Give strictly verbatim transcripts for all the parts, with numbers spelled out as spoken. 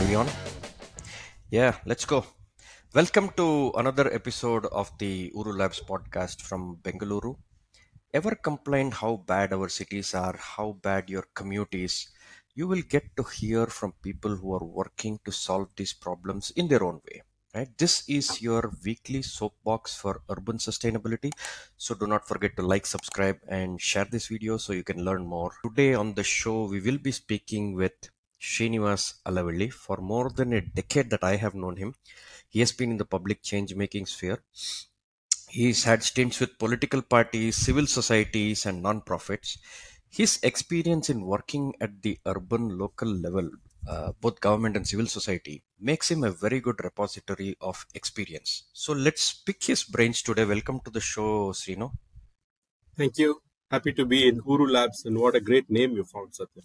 Are we on? Yeah, let's go. Welcome to another episode of the Uru Labs podcast from Bengaluru. Ever complained how bad our cities are, how bad your commute is? You will get to hear from people who are working to solve these problems in their own way. Right? This is your weekly soapbox for urban sustainability. So do not forget to like, subscribe, and share this video so you can learn more. Today on the show, we will be speaking with Srinivas Alavilli. For more than a decade that I have known him, he has been in the public change-making sphere. He's had stints with political parties, civil societies, and non-profits. His experience in working at the urban local level, uh, both government and civil society, makes him a very good repository of experience. So let's pick his brains today. Welcome to the show, Srino. Thank you. Happy to be in Uru Labs, and what a great name you found, Sathya.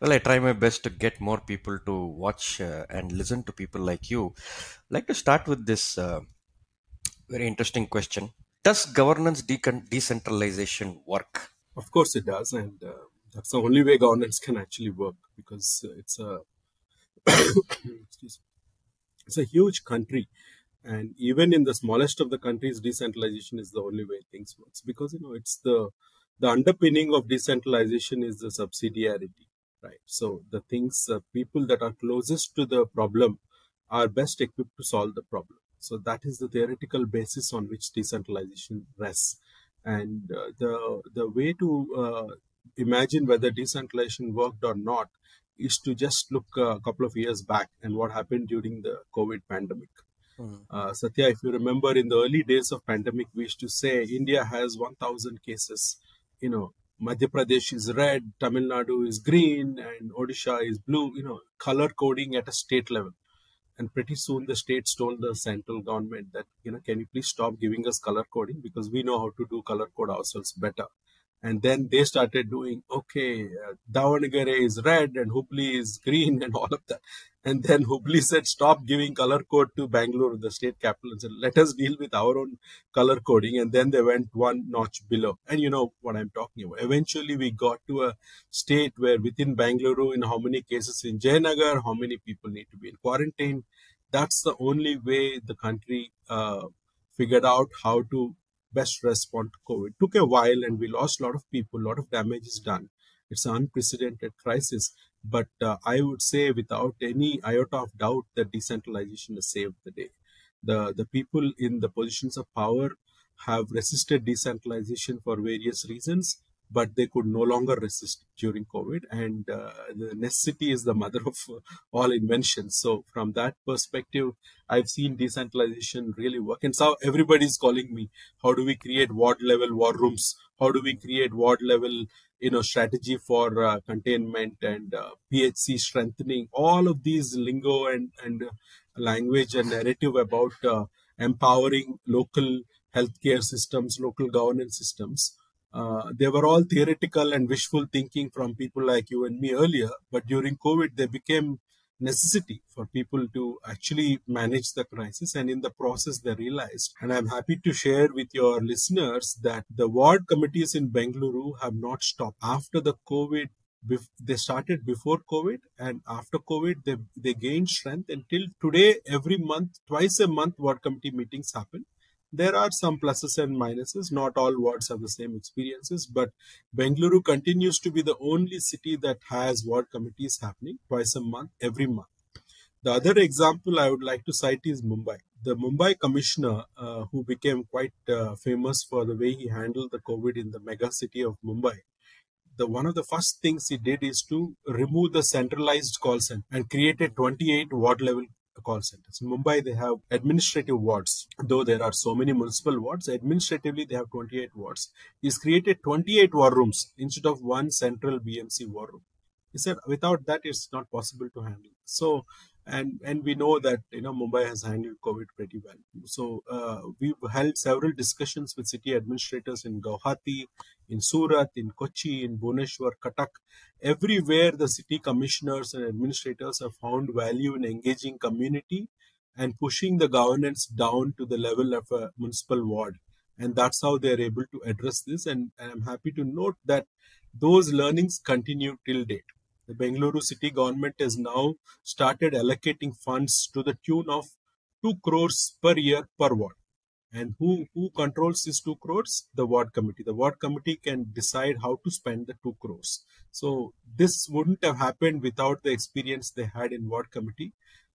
Well, I try my best to get more people to watch uh, and listen to people like you. I'd like to start with this uh, very interesting question. Does governance de- decentralization work? Of course it does. And uh, that's the only way governance can actually work, because it's a, it's a huge country. And even in the smallest of the countries, decentralization is the only way things works, because, you know, it's the The underpinning of decentralization is the subsidiarity, right? So the things, uh, people that are closest to the problem are best equipped to solve the problem. So that is the theoretical basis on which decentralization rests. And uh, the the way to uh, imagine whether decentralization worked or not is to just look a couple of years back and what happened during the COVID pandemic. Uh, Sathya, if you remember, in the early days of pandemic, we used to say India has one thousand cases. You know, Madhya Pradesh is red, Tamil Nadu is green, and Odisha is blue, you know, color coding at a state level. And pretty soon the states told the central government that, you know, can you please stop giving us color coding, because we know how to do color code ourselves better. And then they started doing, okay, uh, Davanagere is red and Hubli is green and all of that. And then Hubli said, stop giving color code to Bangalore, the state capital, and said, let us deal with our own color coding. And then they went one notch below. And you know what I'm talking about. Eventually, we got to a state where within Bangalore, in how many cases in Jayanagar, how many people need to be in quarantine. That's the only way the country uh, figured out how to best respond to COVID. It took a while and we lost a lot of people, a lot of damage is done. It's an unprecedented crisis. But uh, I would say without any iota of doubt that decentralization has saved the day. The, the people in the positions of power have resisted decentralization for various reasons, but they could no longer resist during COVID. And uh, the necessity is the mother of uh, all inventions. So from that perspective, I've seen decentralization really work. And so everybody's calling me, how do we create ward level war rooms? How do we create ward level, you know, strategy for uh, containment and uh, P H C strengthening? All of these lingo and, and uh, language and narrative about uh, empowering local healthcare systems, local governance systems. Uh, they were all theoretical and wishful thinking from people like you and me earlier, but during COVID, they became necessity for people to actually manage the crisis. And in the process, they realized, and I'm happy to share with your listeners that the ward committees in Bengaluru have not stopped. After the COVID, they started before COVID, and after COVID, they, they gained strength until today. Every month, twice a month, ward committee meetings happen. There are some pluses and minuses. Not all wards have the same experiences, but Bengaluru continues to be the only city that has ward committees happening twice a month, every month. The other example I would like to cite is Mumbai. The Mumbai commissioner, uh, who became quite uh, famous for the way he handled the COVID in the mega city of Mumbai, the one of the first things he did is to remove the centralized call center and created twenty-eight ward level call centers. In Mumbai, they have administrative wards. Though there are so many municipal wards, administratively they have twenty-eight wards. He's created twenty-eight war rooms instead of one central B M C war room. He said, without that, it's not possible to handle. So, and and we know that, you know, Mumbai has handled COVID pretty well. So uh, we've held several discussions with city administrators in Guwahati, in Surat, in Kochi, in Bhubaneshwar, Katak. Everywhere the city commissioners and administrators have found value in engaging community and pushing the governance down to the level of a municipal ward. And that's how they're able to address this. And, and I'm happy to note that those learnings continue till date. the Bengaluru city government has now started allocating funds to the tune of two crores per year per ward. And who, who controls these two crores? The ward committee. The ward committee can decide how to spend the two crores. So this wouldn't have happened without the experience they had in ward committee.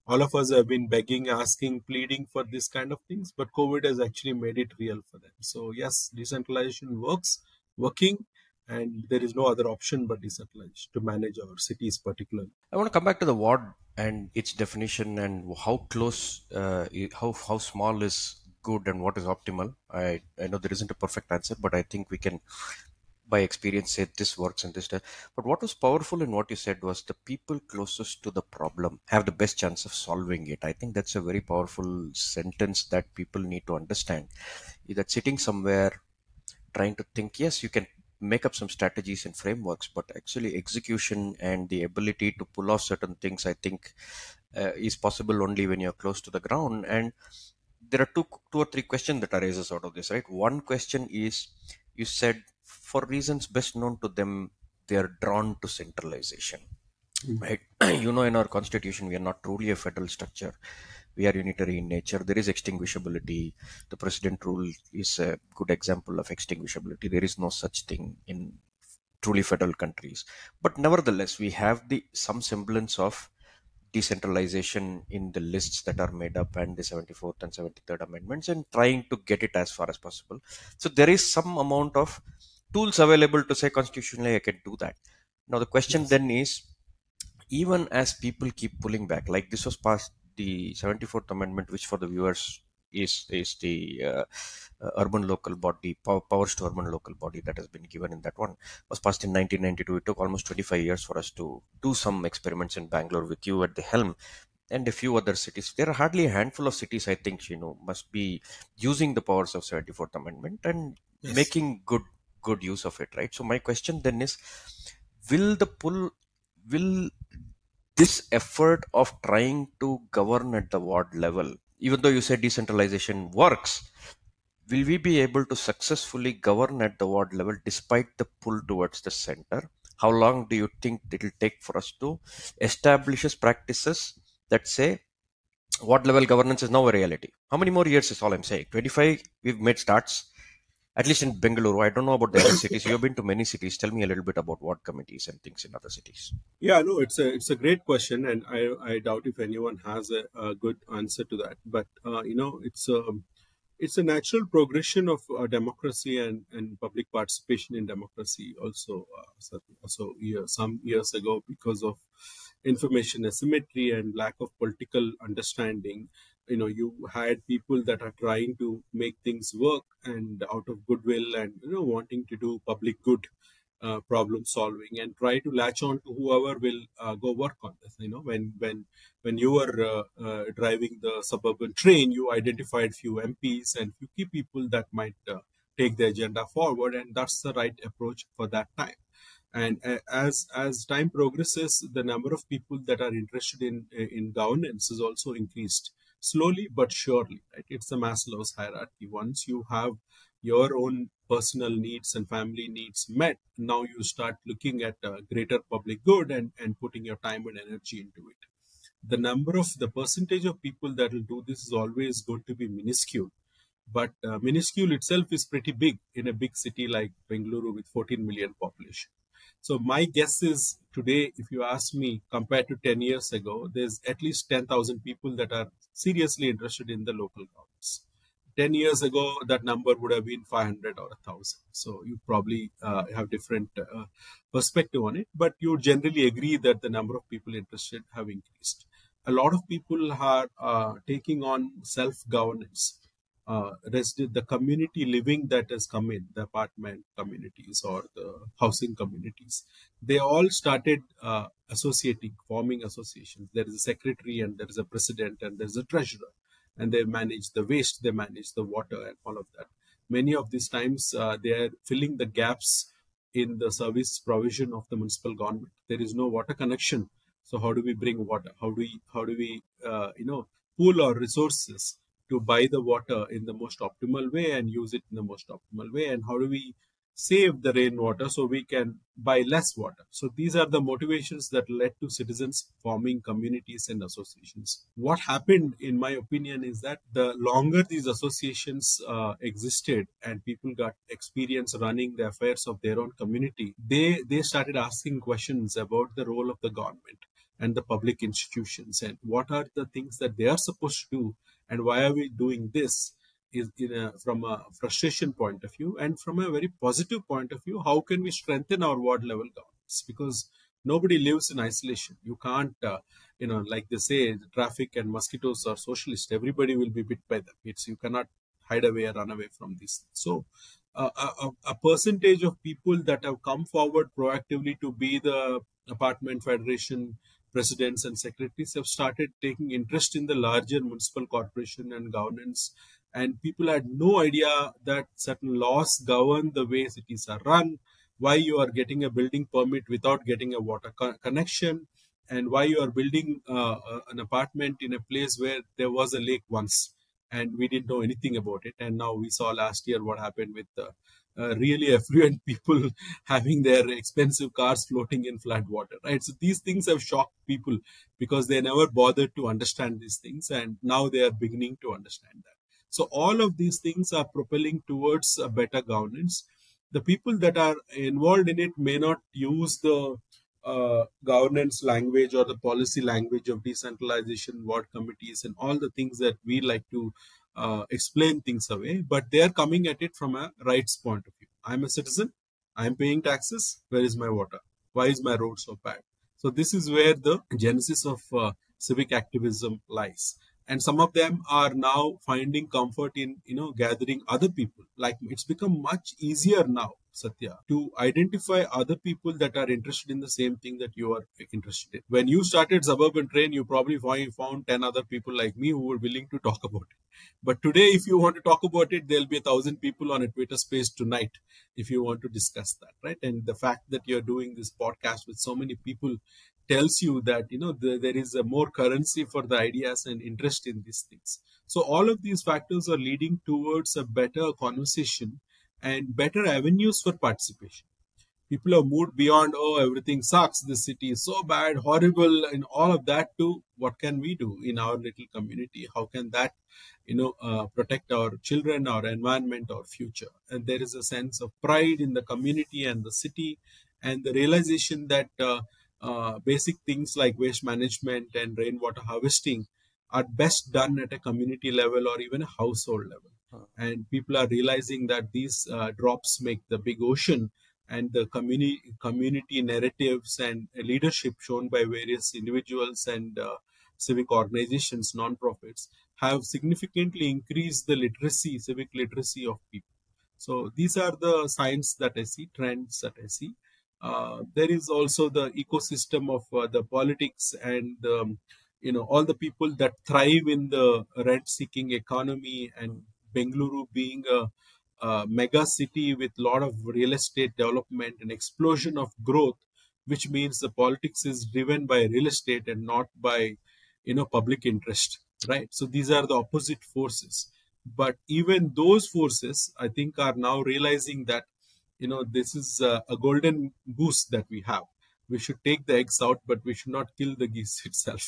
All of us have been begging, asking, pleading for this kind of things, but COVID has actually made it real for them. So yes, decentralization works, working, and there is no other option but decentralization to manage our cities particularly. I want to come back to the ward and its definition and how close, uh, how how small is good and what is optimal. I, I know there isn't a perfect answer, but I think we can, by experience, say this works and this does. But what was powerful in what you said was the people closest to the problem have the best chance of solving it. I think that's a very powerful sentence that people need to understand. That sitting somewhere trying to think, yes, you can make up some strategies and frameworks, but actually execution and the ability to pull off certain things, I think, uh, is possible only when you're close to the ground. And there are two, two or three questions that arises out of this, right? One question is, you said, for reasons best known to them, they are drawn to centralization, mm. right? You know, in our constitution, we are not truly a federal structure. We are unitary in nature. There is extinguishability. The president rule is a good example of extinguishability. There is no such thing in truly federal countries. But nevertheless, we have the some semblance of decentralization in the lists that are made up and the seventy-fourth and seventy-third amendments and trying to get it as far as possible. So there is some amount of tools available to say constitutionally I can do that. Now the question yes. then is, even as people keep pulling back, like this was passed, the seventy-fourth amendment, which for the viewers is is the uh, uh, urban local body, power, powers to urban local body that has been given in that one, was passed in nineteen ninety-two. It took almost twenty-five years for us to do some experiments in Bangalore with you at the helm and a few other cities. There are hardly a handful of cities, I think, you know, must be using the powers of seventy-fourth amendment and yes. making good good use of it, right? So my question then is, will the pull, will this effort of trying to govern at the ward level, even though you say decentralization works, will we be able to successfully govern at the ward level despite the pull towards the center? How long do you think it will take for us to establish practices that say ward level governance is now a reality? How many more years is all I'm saying? twenty-five, we've made starts, at least in Bengaluru. I don't know about the other cities. You have been to many cities. Tell me a little bit about ward committees and things in other cities. Yeah, no, it's a it's a great question, and I, I doubt if anyone has a, a good answer to that. But uh, you know, it's a it's a natural progression of uh, democracy and, and public participation in democracy. Also, uh, so yeah, some years ago, because of information asymmetry and lack of political understanding, you know, you had people that are trying to make things work and out of goodwill and, you know, wanting to do public good uh, problem solving and try to latch on to whoever will uh, go work on this. You know, when when when you were uh, uh, driving the suburban train, you identified few M Ps and few key people that might uh, take the agenda forward, and that's the right approach for that time. And as as time progresses, the number of people that are interested in in governance is also increased. Slowly but surely, right? It's the Maslow's hierarchy. Once you have your own personal needs and family needs met, now you start looking at a greater public good and, and putting your time and energy into it. The number of, the percentage of people that will do this is always going to be minuscule. But uh, minuscule itself is pretty big in a big city like Bengaluru with fourteen million population. So my guess is today, if you ask me, compared to ten years ago, there's at least ten thousand people that are seriously interested in the local governments. ten years ago, that number would have been five hundred or one thousand. So you probably uh, have different uh, perspective on it, but you generally agree that the number of people interested have increased. A lot of people are uh, taking on self-governance. Uh, the community living that has come in, the apartment communities or the housing communities, they all started uh, associating, forming associations. There is a secretary and there is a president and there is a treasurer, and they manage the waste, they manage the water and all of that. Many of these times uh, they are filling the gaps in the service provision of the municipal government. There is no water connection. So how do we bring water? How do we, how do we uh, you know, pool our resources to buy the water in the most optimal way and use it in the most optimal way? And how do we save the rainwater so we can buy less water. So these are the motivations that led to citizens forming communities and associations. What happened, in my opinion, is that the longer these associations uh, existed and people got experience running the affairs of their own community, they, they started asking questions about the role of the government and the public institutions and what are the things that they are supposed to do and why are we doing this. Is in a, from a frustration point of view, and from a very positive point of view, how can we strengthen our ward level governance? Because nobody lives in isolation. You can't, uh, you know, like they say, the traffic and mosquitoes are socialist. Everybody will be bit by them. It's you cannot hide away or run away from these things. So, uh, a, a percentage of people that have come forward proactively to be the apartment federation presidents and secretaries have started taking interest in the larger municipal corporation and governance. And people had no idea that certain laws govern the way cities are run, why you are getting a building permit without getting a water con- connection, and why you are building uh, an apartment in a place where there was a lake once, and we didn't know anything about it. And now we saw last year what happened with the Uh, really affluent people having their expensive cars floating in flood water, right? So these things have shocked people because they never bothered to understand these things, and now they are beginning to understand that. So all of these things are propelling towards a better governance. The people that are involved in it may not use the uh, governance language or the policy language of decentralization, ward committees, and all the things that we like to Uh, explain things away, but they are coming at it from a rights point of view. I'm a citizen, I'm paying taxes, where is my water? Why is my road so bad? So this is where the genesis of uh, civic activism lies. And some of them are now finding comfort in, you know, gathering other people. Like it's become much easier now, Sathya, to identify other people that are interested in the same thing that you are interested in. When you started Suburban Train, you probably found ten other people like me who were willing to talk about it. But today, if you want to talk about it, there'll be a thousand people on a Twitter space tonight if you want to discuss that, right? And the fact that you're doing this podcast with so many people tells you that, you know, the, there is a more currency for the ideas and interest in these things. So all of these factors are leading towards a better conversation and better avenues for participation. People have moved beyond, oh, everything sucks, this city is so bad, horrible, and all of that to what can we do in our little community? How can that, you know, uh, protect our children, our environment, our future? And there is a sense of pride in the community and the city, and the realization that uh, uh, basic things like waste management and rainwater harvesting are best done at a community level or even a household level. And people are realizing that these uh, drops make the big ocean, and the communi- community narratives and leadership shown by various individuals and uh, civic organizations, non-profits, have significantly increased the literacy, civic literacy of people. So these are the signs that I see, trends that I see. Uh, there is also the ecosystem of uh, the politics and um, you know, all the people that thrive in the rent-seeking economy, and Bengaluru being a, a mega city with a lot of real estate development and explosion of growth, which means the politics is driven by real estate and not by, you know, public interest, right? So these are the opposite forces. But even those forces, I think, are now realizing that, you know, this is a, a golden goose that we have. We should take the eggs out, but we should not kill the geese itself.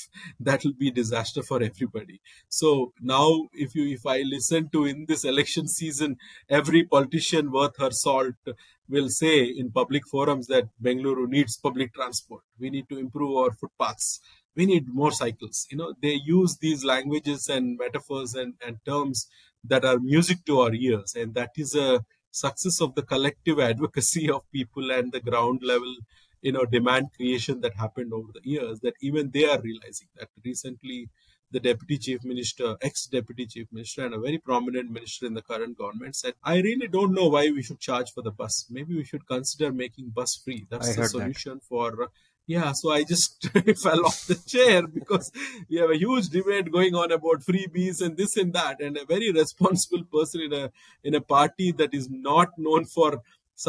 That will be a disaster for everybody. So now, if you, if I listen to in this election season, every politician worth her salt will say in public forums that Bengaluru needs public transport. We need to improve our footpaths. We need more cycles. You know, they use these languages and metaphors and, and terms that are music to our ears. And that is a success of the collective advocacy of people and the ground level, you know, demand creation that happened over the years, that even they are realizing that. Recently, the deputy chief minister, ex-deputy chief minister, and a very prominent minister in the current government said, I really don't know why we should charge for the bus. Maybe we should consider making bus free. That's the solution that. for... Yeah, so I just fell off the chair because we have a huge debate going on about freebies and this and that. And a very responsible person in a in a party that is not known for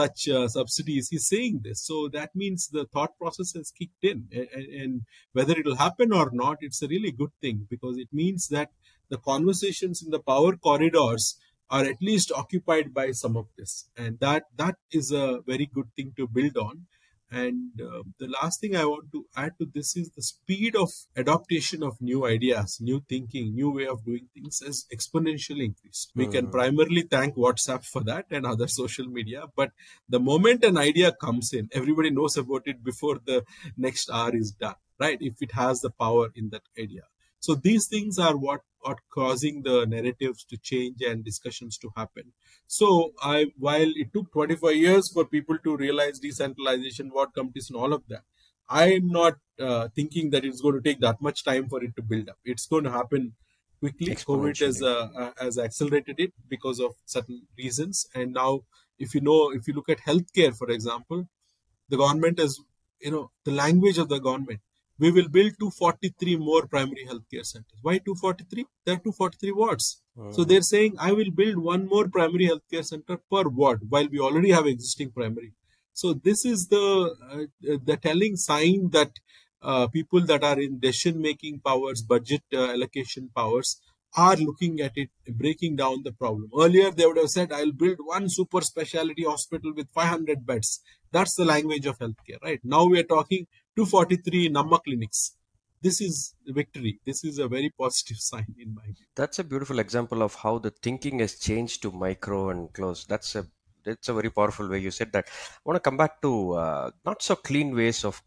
such uh, subsidies, he's saying this. So that means the thought process has kicked in, and, and whether it will happen or not, it's a really good thing because it means that the conversations in the power corridors are at least occupied by some of this. And that that is a very good thing to build on. And uh, the last thing I want to add to this is the speed of adaptation of new ideas, new thinking, new way of doing things has exponentially increased. We mm-hmm. can primarily thank WhatsApp for that and other social media. But the moment an idea comes in, everybody knows about it before the next hour is done, right? If it has the power in that idea. So these things are what are causing the narratives to change and discussions to happen. So I, while it took twenty-five years for people to realize decentralization, what companies and all of that, I'm not uh, thinking that it's going to take that much time for it to build up. It's going to happen quickly. COVID has, uh, has accelerated it because of certain reasons. And now, if you know, if you look at healthcare, for example, the government is, you know, the language of the government. We will build two hundred forty-three more primary healthcare centers. Why two hundred forty-three? There are two hundred forty-three wards. Uh-huh. So they're saying, I will build one more primary healthcare center per ward, while we already have existing primary. So this is the uh, the telling sign that uh, people that are in decision-making powers, budget uh, allocation powers, are looking at it, breaking down the problem. Earlier, they would have said, I'll build one super specialty hospital with five hundred beds. That's the language of healthcare, right? Now we are talking two hundred forty-three Namma clinics. This is victory. This is a very positive sign in my view. That's a beautiful example of how the thinking has changed to micro and close. That's a that's a very powerful way you said that. I want to come back to uh, not so clean ways of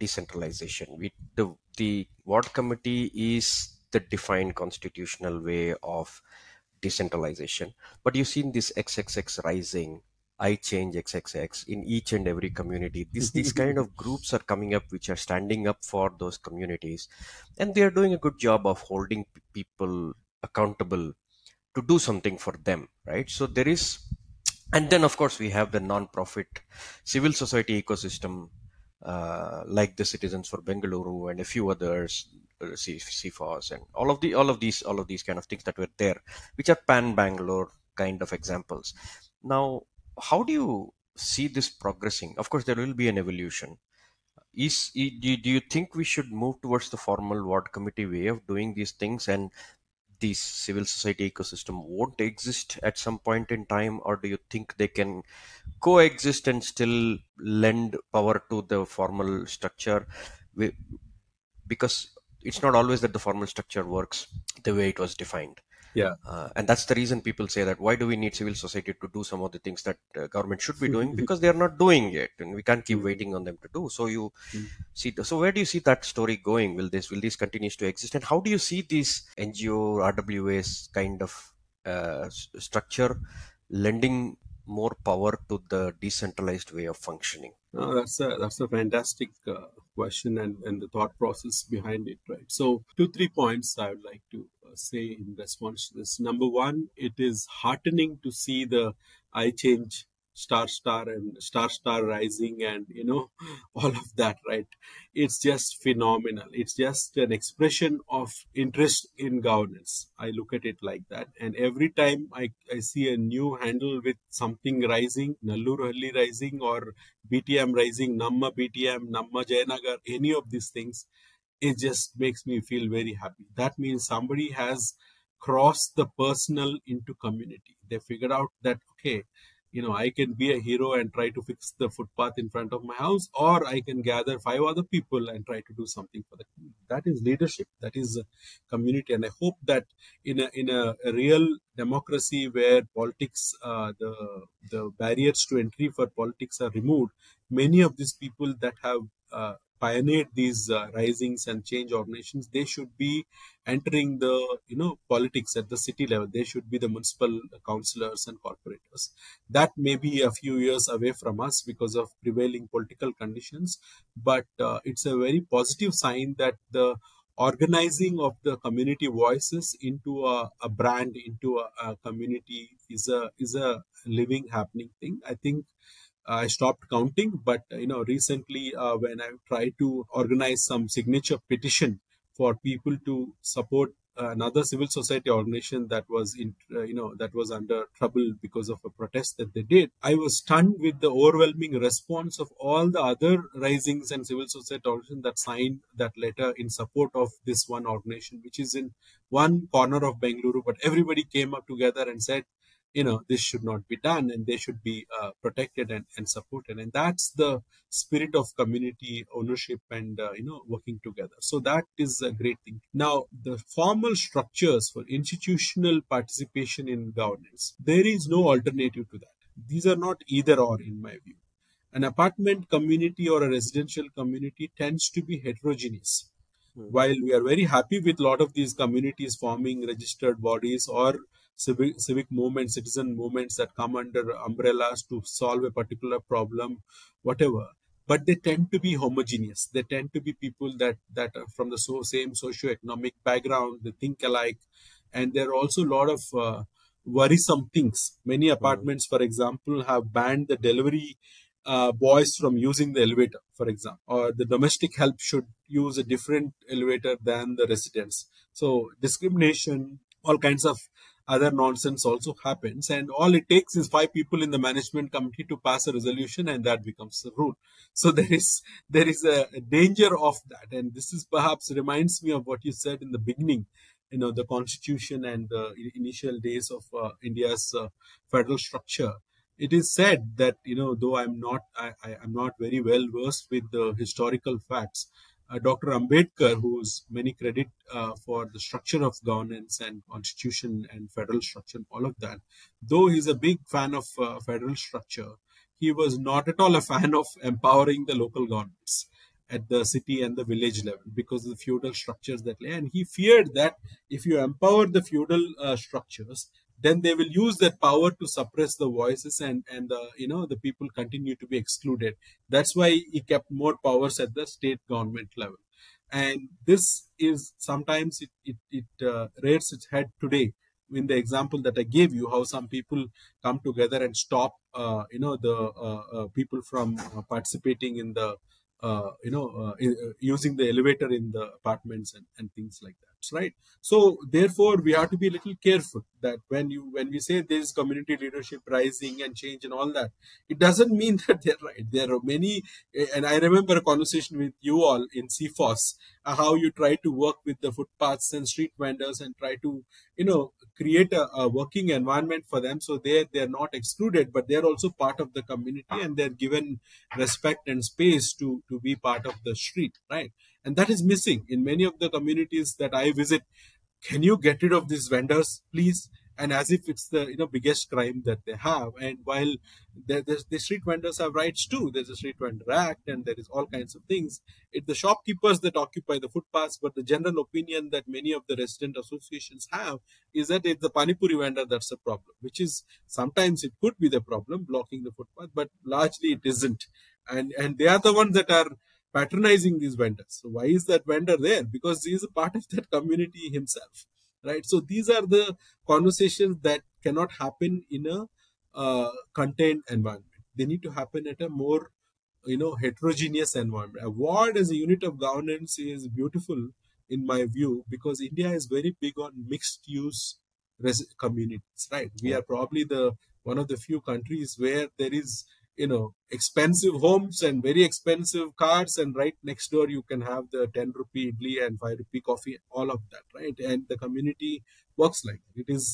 decentralization. We, the, the ward committee is the defined constitutional way of decentralization. But you've seen this triple X rising. I change triple X in each and every community. This, these kind of groups are coming up, which are standing up for those communities. And they are doing a good job of holding p- people accountable to do something for them, right? So there is, and then of course we have the non-profit civil society ecosystem, uh, like the Citizens for Bengaluru and a few others, uh, C- CFOS and all of the, all of these, all of these kind of things that were there, which are pan-Bangalore kind of examples. Now, how do you see this progressing? Of course, there will be an evolution. Is, do you think we should move towards the formal ward committee way of doing these things and the civil society ecosystem won't exist at some point in time? Or do you think they can coexist and still lend power to the formal structure? Because it's not always that the formal structure works the way it was defined. Yeah, uh, and that's the reason people say that, why do we need civil society to do some of the things that uh, government should be doing? Because they are not doing it, and we can't keep waiting on them to do. So you mm-hmm. see, the, so where do you see that story going? Will this will these continue to exist? And how do you see these N G O, R W As kind of uh, structure lending more power to the decentralized way of functioning? Oh, that's a that's a fantastic uh, question and, and the thought process behind it, right? So two, three points I would like to say in response to this. Number one, it is heartening to see the I change star star and star star rising and, you know, all of that, right? It's just phenomenal. It's just an expression of interest in governance. I look at it like that. And every time I, I see a new handle with something rising, Nallur Halli rising or B T M rising, Namma B T M, Namma Jayanagar, any of these things, it just makes me feel very happy. That means somebody has crossed the personal into community. They figured out that, okay, you know, I can be a hero and try to fix the footpath in front of my house, or I can gather five other people and try to do something for the community. That is leadership. That is community. And I hope that in a in a real democracy where politics, uh, the the barriers to entry for politics are removed, many of these people that have uh, pioneered these uh, risings and change organizations, they should be entering the, you know, politics at the city level. They should be the municipal councillors and corporators. That may be a few years away from us because of prevailing political conditions, but uh, it's a very positive sign that the organizing of the community voices into a, a brand, into a, a community is a is a living, happening thing. I think I stopped counting, but, you know, recently uh, when I tried to organize some signature petition for people to support another civil society organization that was, in, uh, you know, that was under trouble because of a protest that they did, I was stunned with the overwhelming response of all the other risings and civil society organizations that signed that letter in support of this one organization, which is in one corner of Bengaluru. But everybody came up together and said, you know, this should not be done and they should be uh, protected and, and supported. And that's the spirit of community ownership and, uh, you know, working together. So that is a great thing. Now, the formal structures for institutional participation in governance, there is no alternative to that. These are not either or, in my view. An apartment community or a residential community tends to be heterogeneous. Mm. While we are very happy with a lot of these communities forming registered bodies or civic, civic movements, citizen movements that come under umbrellas to solve a particular problem, whatever, but they tend to be homogeneous. They tend to be people that, that are from the so, same socioeconomic background, they think alike, and there are also a lot of uh, worrisome things. Many apartments, mm. for example, have banned the delivery Uh, boys from using the elevator, for example, or the domestic help should use a different elevator than the residents. So discrimination, all kinds of other nonsense also happens. And all it takes is five people in the management committee to pass a resolution and that becomes the rule. So there is there is a danger of that. And this is perhaps reminds me of what you said in the beginning, you know, the constitution and the initial days of uh, India's uh, federal structure. It is said that, you know, though I'm not, I, I, I'm not very well versed with the historical facts, uh, Doctor Ambedkar, who's many credit uh, for the structure of governance and constitution and federal structure, and all of that, though he's a big fan of uh, federal structure, he was not at all a fan of empowering the local governments at the city and the village level because of the feudal structures that lay. And he feared that if you empower the feudal uh, structures, then they will use that power to suppress the voices and, and the, you know, the people continue to be excluded. That's why he kept more powers at the state government level. And this is sometimes it, it, it uh, rears its head today in the example that I gave you, how some people come together and stop, uh, you know, the uh, uh, people from uh, participating in the, uh, you know, uh, in, uh, using the elevator in the apartments and, and things like that. Right. So therefore, we have to be a little careful that when you when we say there is community leadership rising and change and all that, it doesn't mean that they're right. There are many, and I remember a conversation with you all in C F O S, uh, how you try to work with the footpaths and street vendors and try to, you know, create a, a working environment for them so they they're not excluded, but they're also part of the community and they're given respect and space to to be part of the street, right? And that is missing in many of the communities that I visit. Can you get rid of these vendors, please? And as if it's the, you know, biggest crime that they have. And while the street vendors have rights too, there's a street vendor act and there is all kinds of things. It's the shopkeepers that occupy the footpaths, but the general opinion that many of the resident associations have is that it's the panipuri vendor that's the problem, which is sometimes it could be the problem blocking the footpath, but largely it isn't. And, and they are the ones that are patronizing these vendors. So why is that vendor there? Because he is a part of that community himself, right? So these are the conversations that cannot happen in a uh, contained environment. They need to happen at a more, you know, heterogeneous environment. A ward as a unit of governance is beautiful in my view because India is very big on mixed-use res- communities, right? We are probably the one of the few countries where there is, you know, expensive homes and very expensive cars, and right next door you can have the ten rupee idli and five rupee coffee, all of that, right? And the community works like that. It is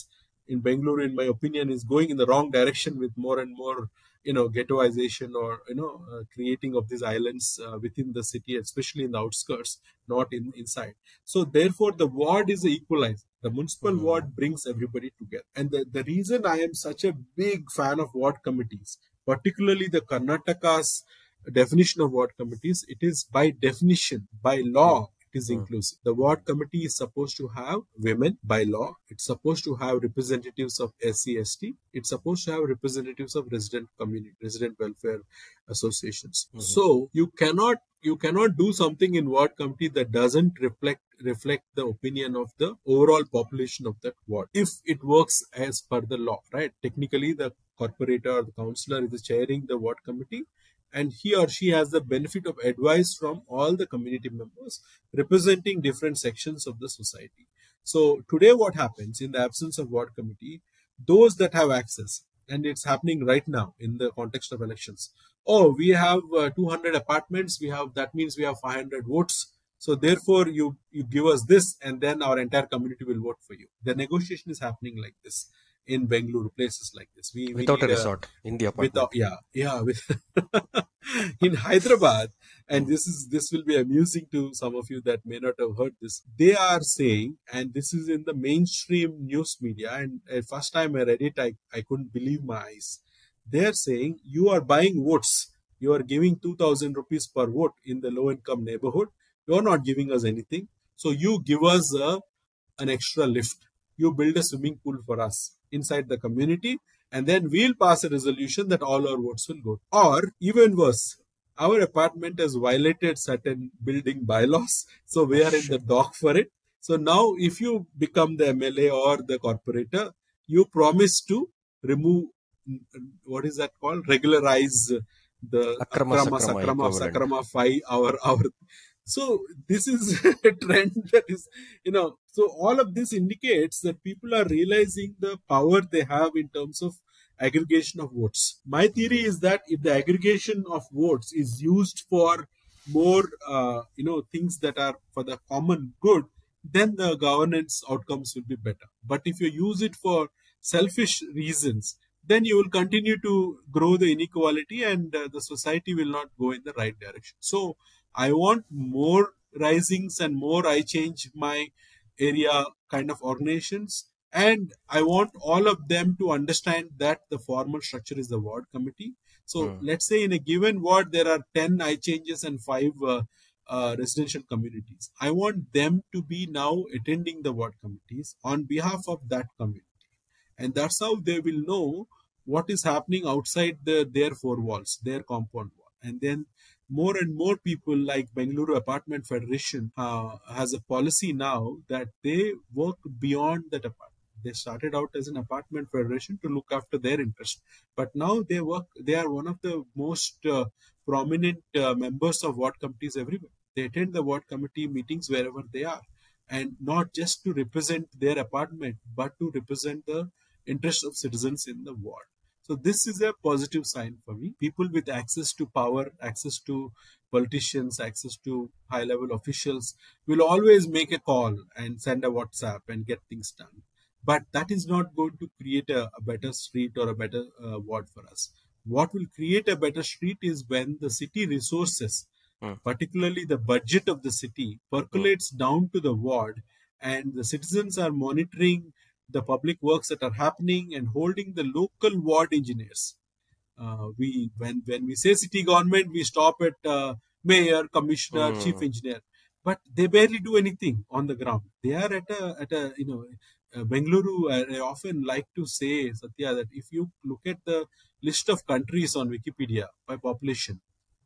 in Bengaluru, in my opinion, is going in the wrong direction with more and more, you know, ghettoization or, you know, uh, creating of these islands uh, within the city, especially in the outskirts, not in inside. So therefore, the ward is an equalizer. The municipal mm-hmm. ward brings everybody together. And the, the reason I am such a big fan of ward committees, particularly the Karnataka's definition of ward committees, it is by definition, by law, it is inclusive. The ward committee is supposed to have women by law. It's supposed to have representatives of S C S T. It's supposed to have representatives of resident community, resident welfare associations. Mm-hmm. So you cannot you cannot do something in ward committee that doesn't reflect reflect the opinion of the overall population of that ward, if it works as per the law, right? Technically, the corporator or the councillor is chairing the ward committee, and he or she has the benefit of advice from all the community members representing different sections of the society. So today what happens in the absence of ward committee, those that have access, and it's happening right now in the context of elections, oh, we have uh, two hundred apartments, we have, that means we have five hundred votes. So therefore, you, you give us this and then our entire community will vote for you. The negotiation is happening like this. in Bengaluru, places like this. We, without we a resort, a, in the apartment. Without, yeah, yeah. With in Hyderabad, and this is this will be amusing to some of you that may not have heard this. They are saying, and this is in the mainstream news media, and uh, first time I read it, I, I couldn't believe my eyes. They are saying, you are buying votes. You are giving two thousand rupees per vote in the low-income neighborhood. You are not giving us anything. So you give us a, an extra lift. You build a swimming pool for us inside the community, and then we'll pass a resolution that all our votes will go. Or even worse, our apartment has violated certain building bylaws, so we are in the dock for it. So now if you become the M L A or the corporator, you promise to remove, what is that called? Regularize the Akrama Sakrama, Akrama Sakrama, Phi, our, our. So this is a trend that is, you know, so all of this indicates that people are realizing the power they have in terms of aggregation of votes. My theory is that if the aggregation of votes is used for more, uh, you know, things that are for the common good, then the governance outcomes will be better. But if you use it for selfish reasons, then you will continue to grow the inequality and uh, the society will not go in the right direction. So I want more risings and more I change my area kind of organizations. And I want all of them to understand that the formal structure is the ward committee. So yeah. Let's say in a given ward, there are ten I changes and five uh, uh, residential communities. I want them to be now attending the ward committees on behalf of that community. And that's how they will know what is happening outside the, their four walls, their compound wall. And then more and more people like Bengaluru Apartment Federation uh, has a policy now that they work beyond that apartment. They started out as an apartment federation to look after their interest. But now they work. They are one of the most uh, prominent uh, members of ward committees everywhere. They attend the ward committee meetings wherever they are. And not just to represent their apartment, but to represent the interests of citizens in the ward. So this is a positive sign for me. People with access to power, access to politicians, access to high-level officials will always make a call and send a WhatsApp and get things done. But that is not going to create a, a better street or a better uh, ward for us. What will create a better street is when the city resources, mm. particularly the budget of the city, percolates mm. down to the ward and the citizens are monitoring the public works that are happening and holding the local ward engineers. Uh, we, when, when we say city government, we stop at uh, mayor, commissioner, mm. chief engineer, but they barely do anything on the ground. They are at a, at a you know, uh, Bengaluru, I, I often like to say, Sathya, that if you look at the list of countries on Wikipedia by population,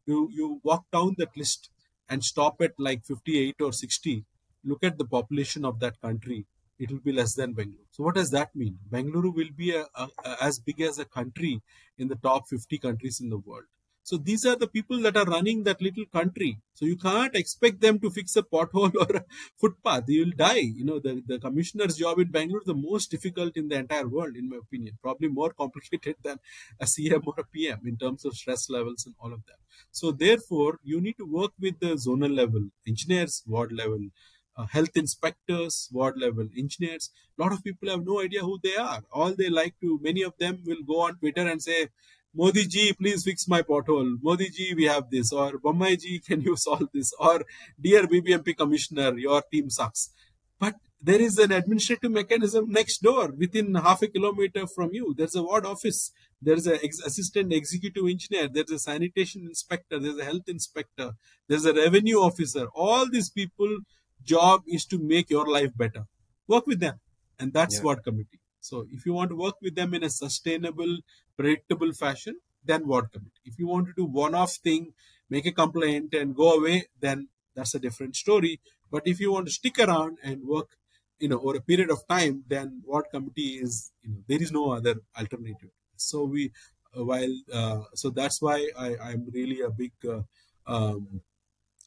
you, you walk down that list and stop at like fifty-eight or sixty, look at the population of that country. It will be less than Bengaluru. So what does that mean? Bengaluru will be a, a, a, as big as a country in the top fifty countries in the world. So these are the people that are running that little country. So you can't expect them to fix a pothole or a footpath. You will die. You know, the, the commissioner's job in Bengaluru is the most difficult in the entire world, in my opinion. Probably more complicated than a C M or a P M in terms of stress levels and all of that. So therefore, you need to work with the zonal level, engineers, ward level, Uh, health inspectors, ward level engineers. A lot of people have no idea who they are. All they like to, many of them will go on Twitter and say, Modi ji, please fix my pothole. Modi ji, we have this. Or Bommai ji, can you solve this? Or dear B B M P commissioner, your team sucks. But there is an administrative mechanism next door within half a kilometer from you. There's a ward office. There's an ex- assistant executive engineer. There's a sanitation inspector. There's a health inspector. There's a revenue officer. All these people job is to make your life better. Work with them. And that's yeah. Ward committee. So if you want to work with them in a sustainable, predictable fashion, then ward committee. If you want to do one-off thing, make a complaint and go away, then that's a different story. But if you want to stick around and work, you know, over a period of time, then ward committee is, you know, there is no other alternative. So we, uh, while, uh, so that's why I, I'm really a big, uh, um,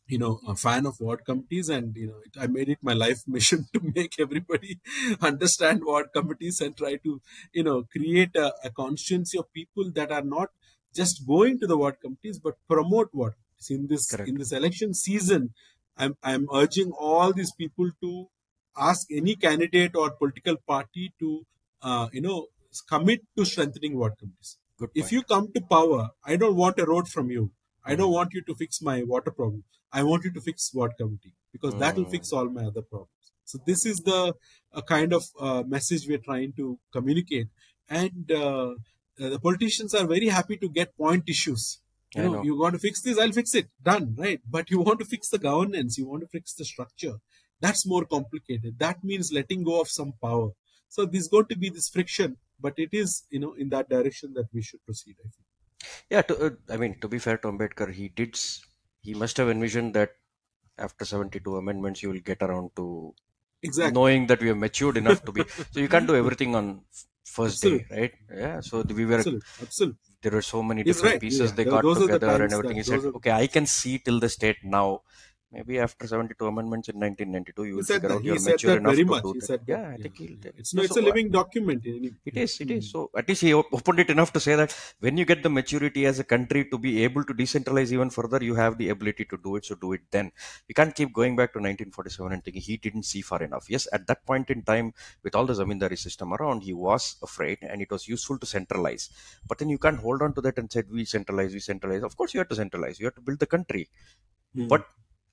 you know, a fan of ward committees, and, you know, it, I made it my life mission to make everybody understand ward committees and try to, you know, create a, a constituency of people that are not just going to the ward committees, but promote ward committees. In this, Correct. in this election season, I'm, I'm urging all these people to ask any candidate or political party to, uh, you know, commit to strengthening ward committees. Good point. If you come to power, I don't want a road from you. I don't want you to fix my water problem. I want you to fix ward committee, because that will fix all my other problems. So this is the uh, kind of uh, message we're trying to communicate. And uh, uh, the politicians are very happy to get point issues. You know, know, you want to fix this, I'll fix it. Done, right? But you want to fix the governance, you want to fix the structure. That's more complicated. That means letting go of some power. So there's going to be this friction, but it is, you know, in that direction that we should proceed, I think. Yeah, to, uh, I mean, to be fair to Ambedkar, he did, he must have envisioned that after seventy-two amendments, you will get around to exactly knowing that we are matured enough to be. So you can't do everything on first Absolute. day, right? Yeah, so we were, Absolute. Absolute. there were so many different right. pieces yeah. they got those together and everything. He said, are... okay, I can see till the state now. Maybe after seventy-two amendments in nineteen ninety-two, you will figure out you're mature enough to do that. Yeah, I think he'll tell. It's no, it's a living document. It is, it is. So at least he opened it enough to say that when you get the maturity as a country to be able to decentralize even further, you have the ability to do it, so do it then. You can't keep going back to nineteen forty-seven and thinking he didn't see far enough. Yes, at that point in time, with all the zamindari system around, he was afraid and it was useful to centralize. But then you can't hold on to that and said, we centralize, we centralize. Of course, you have to centralize. You have to build the country. Hmm. But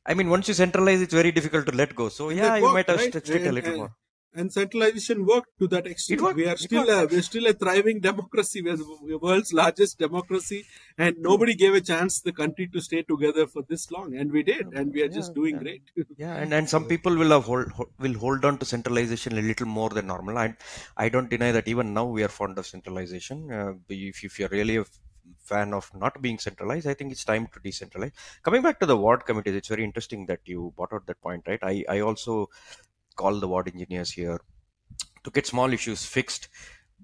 I mean, once you centralize, it's very difficult to let go. So, and yeah, worked, you might have right? stretched and, it a little and, more. And centralization worked to that extent. We are still a, we're still a thriving democracy. We're the world's largest democracy. And nobody gave a chance the country to stay together for this long. And we did. And we are yeah, just doing yeah. great. yeah, and, and some people will have hold, will hold on to centralization a little more than normal. And I don't deny that even now we are fond of centralization. Uh, if, if you're really a fan of not being centralized, I think it's time to decentralize. Coming back to the ward committees, it's very interesting that you brought out that point, right? I, I also call the ward engineers here to get small issues fixed,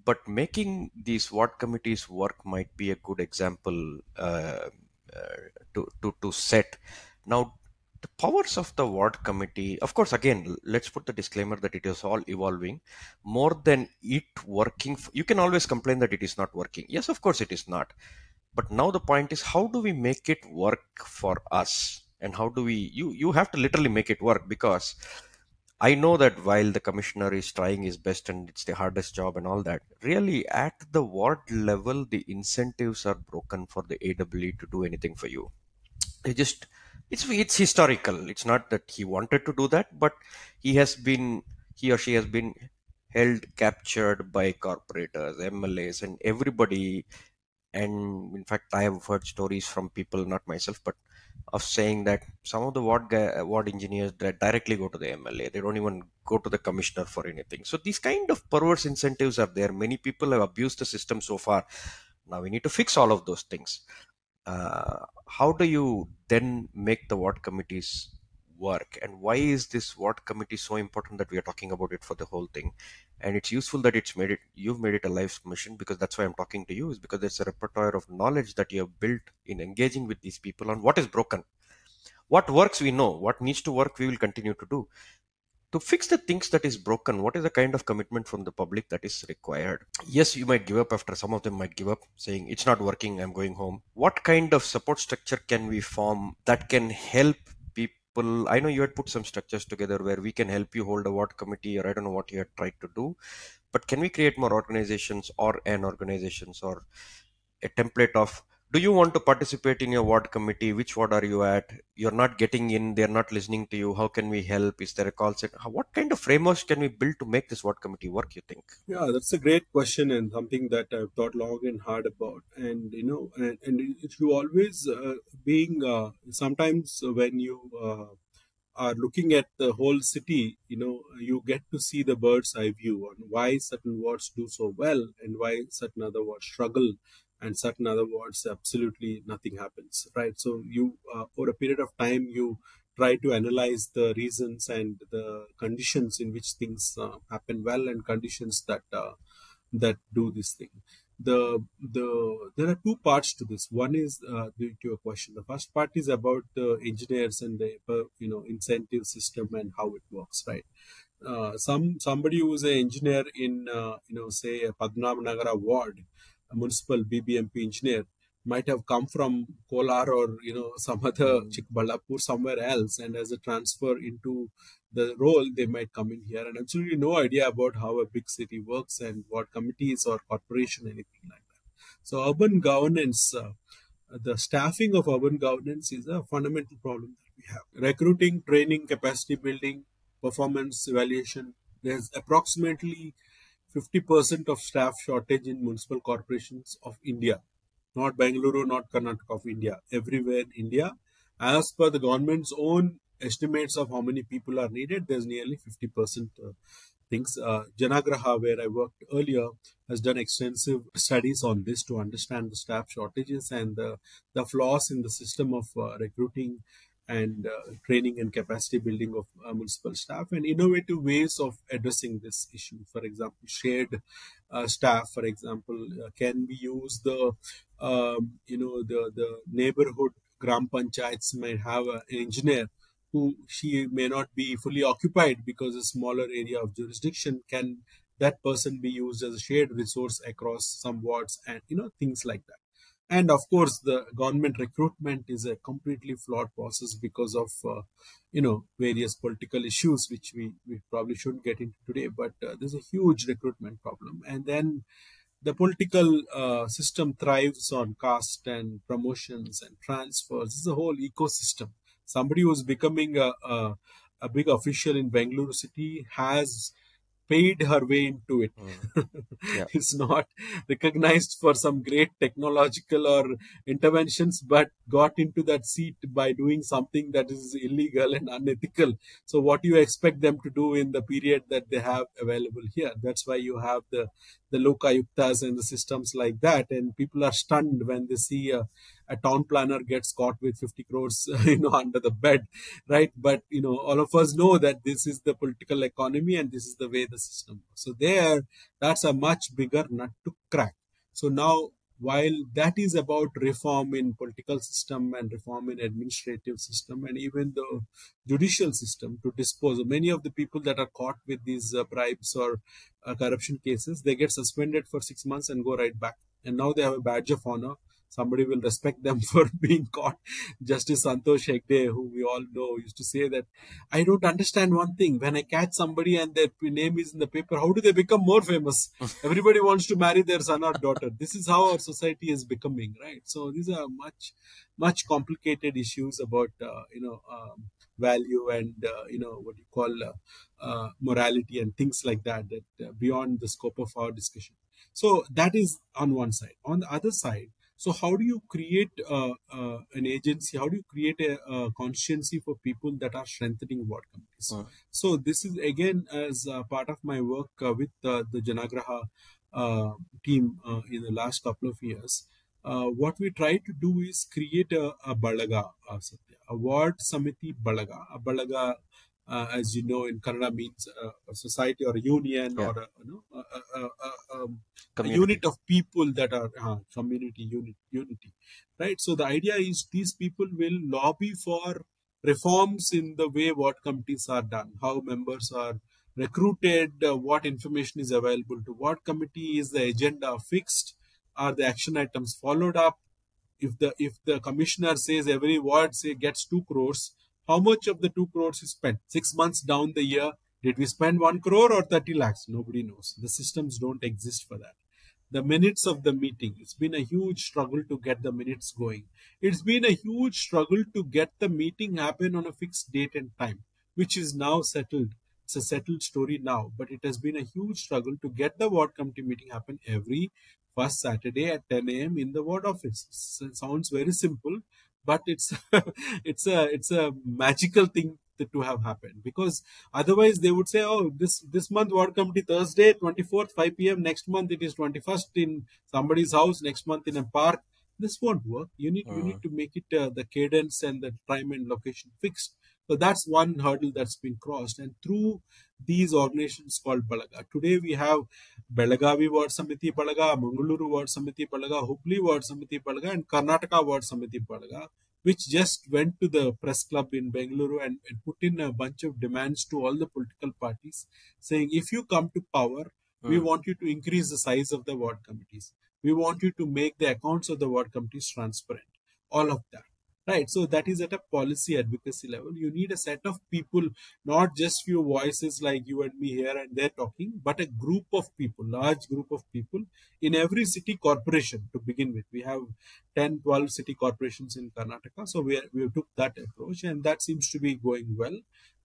but making these ward committees work might be a good example uh, uh, to, to, to set. Now, the powers of the ward committee, of course, again, let's put the disclaimer that it is all evolving more than it working. You can always complain that it is not working. Yes, of course, it is not. But now the point is, how do we make it work for us? And how do we, you, you have to literally make it work, because I know that while the commissioner is trying his best and it's the hardest job and all that, really at the ward level, the incentives are broken for the A W E to do anything for you. They just... It's it's historical. It's not that he wanted to do that, but he has been, he or she has been held captured by corporators, M L As, and everybody. And in fact, I have heard stories from people, not myself, but of saying that some of the ward guy, ward engineers directly go to the M L A. They don't even go to the commissioner for anything. So these kind of perverse incentives are there. Many people have abused the system so far. Now we need to fix all of those things. Uh, how do you then make the ward committees work, and why is this ward committee so important that we are talking about it for the whole thing? And it's useful that it's made it, you've made it a life mission, because that's why I'm talking to you, is because there's a repertoire of knowledge that you have built in engaging with these people on what is broken, what works. We know what needs to work. We will continue to do to fix the things that is broken. What is the kind of commitment from the public that is required? Yes, you might give up after, some of them might give up saying, it's not working, I'm going home. What kind of support structure can we form that can help people? I know you had put some structures together where we can help you hold a ward committee, or I don't know what you had tried to do, but can we create more organizations or an organizations or a template of, do you want to participate in your ward committee? Which ward are you at? You're not getting in. They're not listening to you. How can we help? Is there a call center? What kind of frameworks can we build to make this ward committee work, you think? Yeah, that's a great question and something that I've thought long and hard about. And, you know, and, and it you always uh, being uh, sometimes when you uh, are looking at the whole city, you know, you get to see the bird's eye view on why certain wards do so well and why certain other wards struggle. And certain other wards, absolutely nothing happens, right? So you, uh, for a period of time, you try to analyze the reasons and the conditions in which things uh, happen well and conditions that uh, that do this thing. The the there are two parts to this. One is uh, to your question. The first part is about the engineers and the you know incentive system and how it works, right? Uh, some somebody who is an engineer in uh, you know say a Padmanabhanagar ward, a municipal B B M P engineer, might have come from Kolar or, you know, some other Chikkaballapur, somewhere else. And as a transfer into the role, they might come in here and absolutely no idea about how a big city works and what committees or corporation, anything like that. So urban governance, uh, the staffing of urban governance is a fundamental problem that we have. Recruiting, training, capacity building, performance evaluation. There's approximately fifty percent of staff shortage in municipal corporations of India. Not Bengaluru, not Karnataka, of India. Everywhere in India, as per the government's own estimates of how many people are needed, there's nearly fifty percent uh, things. Uh, Janagraha, where I worked earlier, has done extensive studies on this to understand the staff shortages and the, the flaws in the system of uh, recruiting and uh, training and capacity building of uh, municipal staff, and innovative ways of addressing this issue. For example, shared uh, staff, for example, uh, can we use the, um, you know, the, the neighborhood gram panchayats might have an engineer who she may not be fully occupied because a smaller area of jurisdiction. Can that person be used as a shared resource across some wards and, you know, things like that. And of course, the government recruitment is a completely flawed process because of, uh, you know, various political issues, which we, we probably shouldn't get into today. But uh, there's a huge recruitment problem. And then the political uh, system thrives on caste and promotions and transfers. It's a whole ecosystem. Somebody who's becoming a, a, a big official in Bengaluru city has paid her way into it. Mm. Yeah. It's not recognized for some great technological or interventions, but got into that seat by doing something that is illegal and unethical. So what do you expect them to do in the period that they have available here? That's why you have the, the lokayuktas and the systems like that. And people are stunned when they see a, a town planner gets caught with fifty crores, you know, under the bed, right? But, you know, all of us know that this is the political economy and this is the way the system works. So there, that's a much bigger nut to crack. So now, while that is about reform in political system and reform in administrative system and even the judicial system to dispose of many of the people that are caught with these uh, bribes or uh, corruption cases, they get suspended for six months and go right back. And now they have a badge of honor. Somebody will respect them for being caught. Justice Santosh Hegde, who we all know, used to say that, I don't understand one thing. When I catch somebody and their name is in the paper, how do they become more famous? Everybody wants to marry their son or daughter. This is how our society is becoming, right? So these are much, much complicated issues about, uh, you know, um, value and, uh, you know, what you call uh, uh, morality and things like that, that uh, beyond the scope of our discussion. So that is on one side. On the other side, so how do you create uh, uh, an agency? How do you create a, a consciency for people that are strengthening ward committees? Uh-huh. So this is, again, as uh, part of my work uh, with uh, the Janagraha uh, team uh, in the last couple of years. Uh, what we try to do is create a, a balaga, uh, Sathya, a ward samiti balaga. A balaga, uh, as you know, in Kannada means uh, a society or a union, yeah, or a, you know, a, a, a, a A unit of people that are uh, community unit, unity, right? So the idea is these people will lobby for reforms in the way ward committees are done, how members are recruited, uh, what information is available to ward committee, is the agenda fixed, are the action items followed up? If the if the commissioner says every ward say gets two crores, how much of the two crores is spent? Six months down the year. Did we spend one crore or thirty lakhs? Nobody knows. The systems don't exist for that. The minutes of the meeting. It's been a huge struggle to get the minutes going. It's been a huge struggle to get the meeting happen on a fixed date and time, which is now settled. It's a settled story now, but it has been a huge struggle to get the ward committee meeting happen every first Saturday at ten a.m. in the ward office. It sounds very simple, but it's it's a it's a magical thing to have happened, because otherwise they would say, oh, this this month ward committee Thursday twenty-fourth five p.m. next month it is twenty-first in somebody's house, next month in a park. This won't work. You need uh-huh. you need to make it uh, the cadence and the time and location fixed. So that's one hurdle that's been crossed, and through these organizations called Balaga. Today we have Belagavi Ward Samiti Balaga, Mangaluru Ward Samiti Balaga, Hubli Ward Samiti Balaga, and Karnataka Ward Samiti Balaga, which just went to the press club in Bengaluru and, and put in a bunch of demands to all the political parties saying, if you come to power, mm. we want you to increase the size of the ward committees. We want you to make the accounts of the ward committees transparent. All of that. Right. So that is at a policy advocacy level. You need a set of people, not just few voices like you and me here and there talking, but a group of people, large group of people in every city corporation to begin with. We have ten, twelve city corporations in Karnataka. So we, are, we took that approach and that seems to be going well.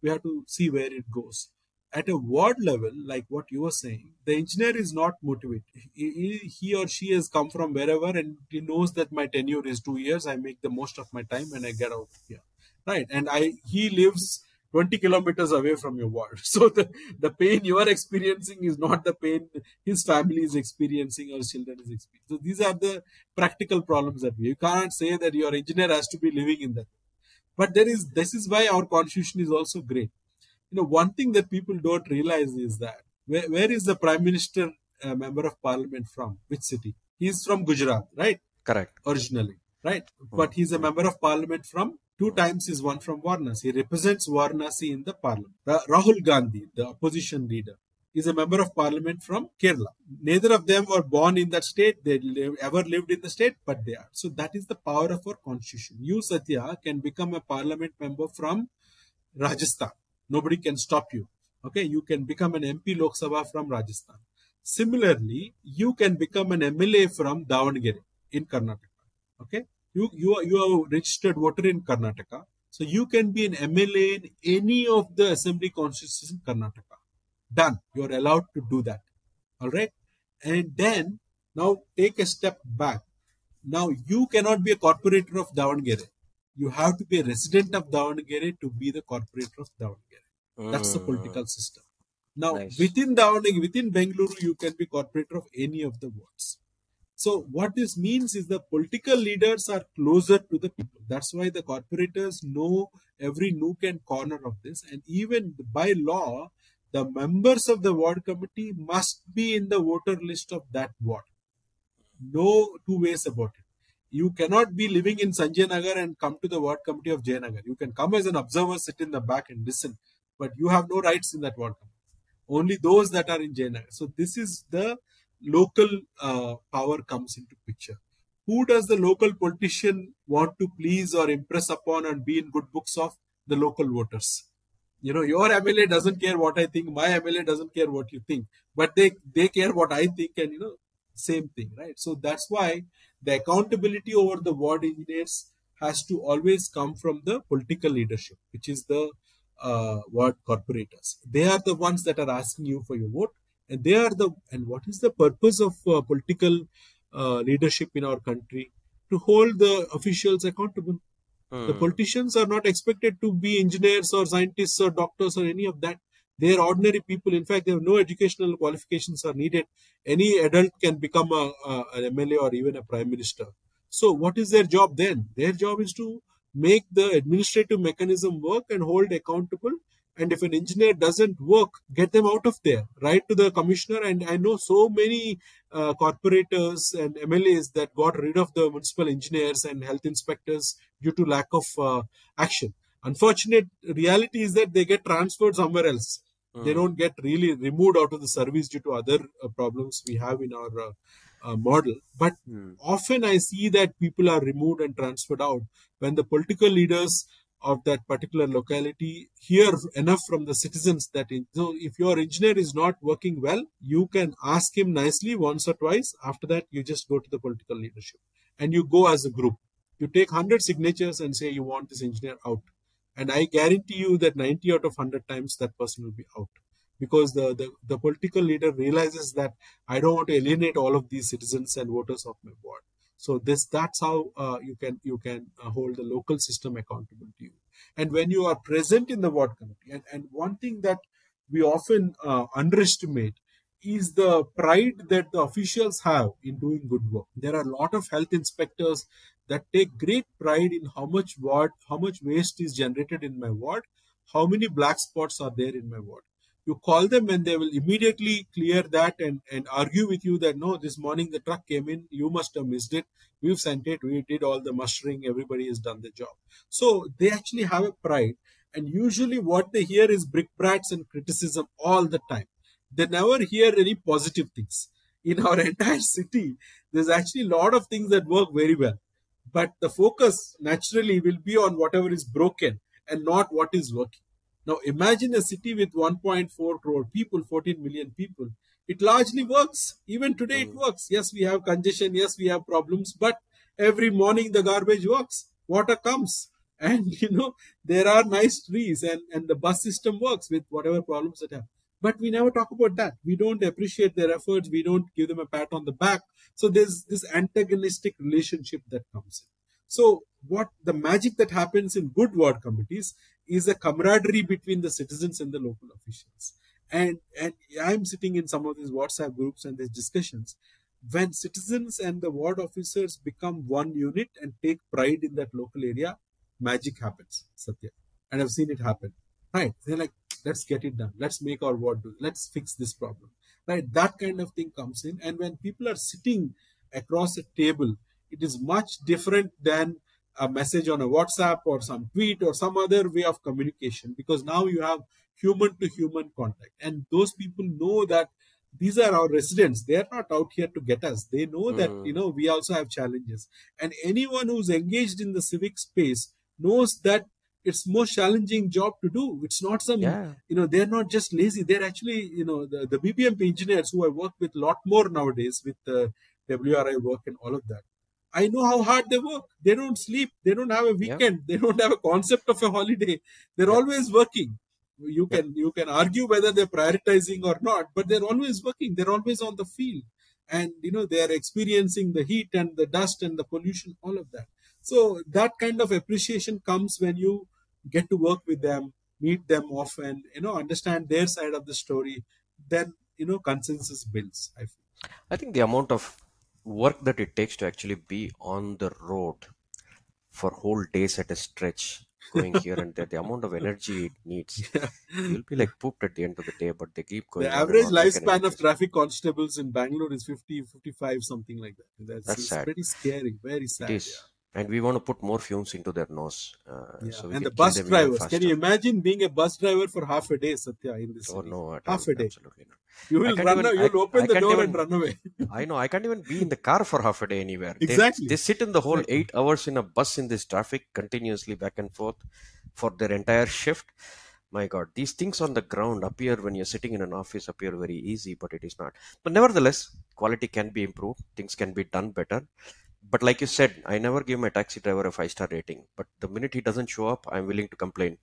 We have to see where it goes. At a ward level, like what you were saying, the engineer is not motivated. He, he or she has come from wherever and he knows that my tenure is two years. I make the most of my time when I get out here. Right. And I he lives twenty kilometers away from your ward. So the, the pain you are experiencing is not the pain his family is experiencing or his children is experiencing. So these are the practical problems that we have. You can't say that your engineer has to be living in that. But there is this is why our constitution is also great. You know, one thing that people don't realize is that where, where is the Prime Minister, uh, member of parliament from? Which city? He's from Gujarat, right? Correct. Originally, right? Mm-hmm. But he's a member of parliament from two times is one from Varanasi. He represents Varanasi in the parliament. Ra- Rahul Gandhi, the opposition leader, is a member of parliament from Kerala. Neither of them were born in that state. They live, ever lived in the state, but they are. So that is the power of our constitution. You, Sathya, can become a parliament member from Rajasthan. Nobody can stop you. Okay, you can become an M P Lok Sabha from Rajasthan. Similarly, you can become an M L A from Davanagere in Karnataka. Okay, you you are, you are a registered voter in Karnataka, so you can be an M L A in any of the assembly constituencies in Karnataka. Done. You are allowed to do that. All right, and then now take a step back. Now you cannot be a corporator of Davanagere. You have to be a resident of Davanagere to be the corporator of Davanagere. Mm. That's the political system. Now, nice. within Davanagere, within Bengaluru, you can be corporator of any of the wards. So, what this means is the political leaders are closer to the people. That's why the corporators know every nook and corner of this. And even by law, the members of the ward committee must be in the voter list of that ward. No two ways about it. You cannot be living in Sanjaynagar and come to the ward committee of Jayanagar. You can come as an observer, sit in the back and listen. But you have no rights in that ward committee. Only those that are in Jayanagar. So this is the local uh, power comes into picture. Who does the local politician want to please or impress upon and be in good books of? The local voters. You know, your M L A doesn't care what I think. My M L A doesn't care what you think. But they, they care what I think and, you know, same thing, right? So that's why the accountability over the ward engineers has to always come from the political leadership, which is the uh, ward corporators. They are the ones that are asking you for your vote, and they are the and what is the purpose of uh, political uh, leadership in our country? To hold the officials accountable. Mm. The politicians are not expected to be engineers or scientists or doctors or any of that. They are ordinary people. In fact, they have no educational qualifications are needed. Any adult can become a, a, an M L A or even a prime minister. So what is their job then? Their job is to make the administrative mechanism work and hold accountable. And if an engineer doesn't work, get them out of there, right to the commissioner. And I know so many uh, corporators and M L As that got rid of the municipal engineers and health inspectors due to lack of uh, action. Unfortunate reality is that they get transferred somewhere else. They don't get really removed out of the service due to other uh, problems we have in our uh, uh, model. But mm. often I see that people are removed and transferred out when the political leaders of that particular locality hear enough from the citizens that in, so if your engineer is not working well, you can ask him nicely once or twice. After that, you just go to the political leadership and you go as a group. You take one hundred signatures and say you want this engineer out. And I guarantee you that ninety out of one hundred times that person will be out because the, the, the political leader realizes that I don't want to alienate all of these citizens and voters of my ward. So this that's how uh, you can you can uh, hold the local system accountable to you. And when you are present in the ward committee, and, and one thing that we often uh, underestimate is the pride that the officials have in doing good work. There are a lot of health inspectors that take great pride in how much ward, how much waste is generated in my ward, how many black spots are there in my ward. You call them and they will immediately clear that and, and argue with you that, no, this morning the truck came in, you must have missed it, we've sent it, we did all the mustering, everybody has done the job. So they actually have a pride, and usually what they hear is brickbats and criticism all the time. They never hear any positive things. in our entire city, there's actually a lot of things that work very well. But the focus naturally will be on whatever is broken and not what is working. Now, imagine a city with one point four crore people, fourteen million people. It largely works. Even today, it works. Yes, we have congestion. Yes, we have problems. But every morning, the garbage works. Water comes. And, you know, there are nice trees and, and the bus system works with whatever problems it has. But we never talk about that. We don't appreciate their efforts. We don't give them a pat on the back. So there's this antagonistic relationship that comes in. So what the magic that happens in good ward committees is a camaraderie between the citizens and the local officials. And, and I'm sitting in some of these WhatsApp groups and these discussions. When citizens and the ward officers become one unit and take pride in that local area, magic happens, Sathya. And I've seen it happen. Right? They're like, let's get it done. Let's make our ward do. Let's fix this problem. Right? That kind of thing comes in. And when people are sitting across a table, it is much different than a message on a WhatsApp or some tweet or some other way of communication, because now you have human to human contact. And those people know that these are our residents. They are not out here to get us. They know mm. that, you know, we also have challenges. And anyone who's engaged in the civic space knows that it's most challenging job to do. It's not some, yeah. you know, they're not just lazy. They're actually, you know, the, the B B M P engineers who I work with a lot more nowadays with the W R I work and all of that. I know how hard they work. They don't sleep. They don't have a weekend. Yeah. They don't have a concept of a holiday. They're yeah. always working. You can you can argue whether they're prioritizing or not, but they're always working. They're always on the field. And, you know, they're experiencing the heat and the dust and the pollution, all of that. So that kind of appreciation comes when you get to work with them, meet them often, you know, understand their side of the story. Then, you know, consensus builds, I feel. I think the amount of work that it takes to actually be on the road for whole days at a stretch, going here and there, the amount of energy it needs, yeah. you'll be like pooped at the end of the day, but they keep going. The average lifespan of traffic constables in Bangalore is fifty, fifty-five, something like that. That's, That's sad. Pretty scary, very sad. It is. Yeah. And we want to put more fumes into their nose. Uh, yeah. so and the bus drivers, can you imagine being a bus driver for half a day, Satya, in this city? Oh, no, at half all, a day. Absolutely not. You will run even, away, you'll I, open I the door even, and run away. I know, I can't even be in the car for half a day anywhere. Exactly. They, they sit in the whole exactly. eight hours in a bus in this traffic continuously back and forth for their entire shift. My God, these things on the ground appear when you're sitting in an office appear very easy, but it is not. But nevertheless, quality can be improved. Things can be done better. But like you said, I never give my taxi driver a five-star rating. But the minute he doesn't show up, I'm willing to complain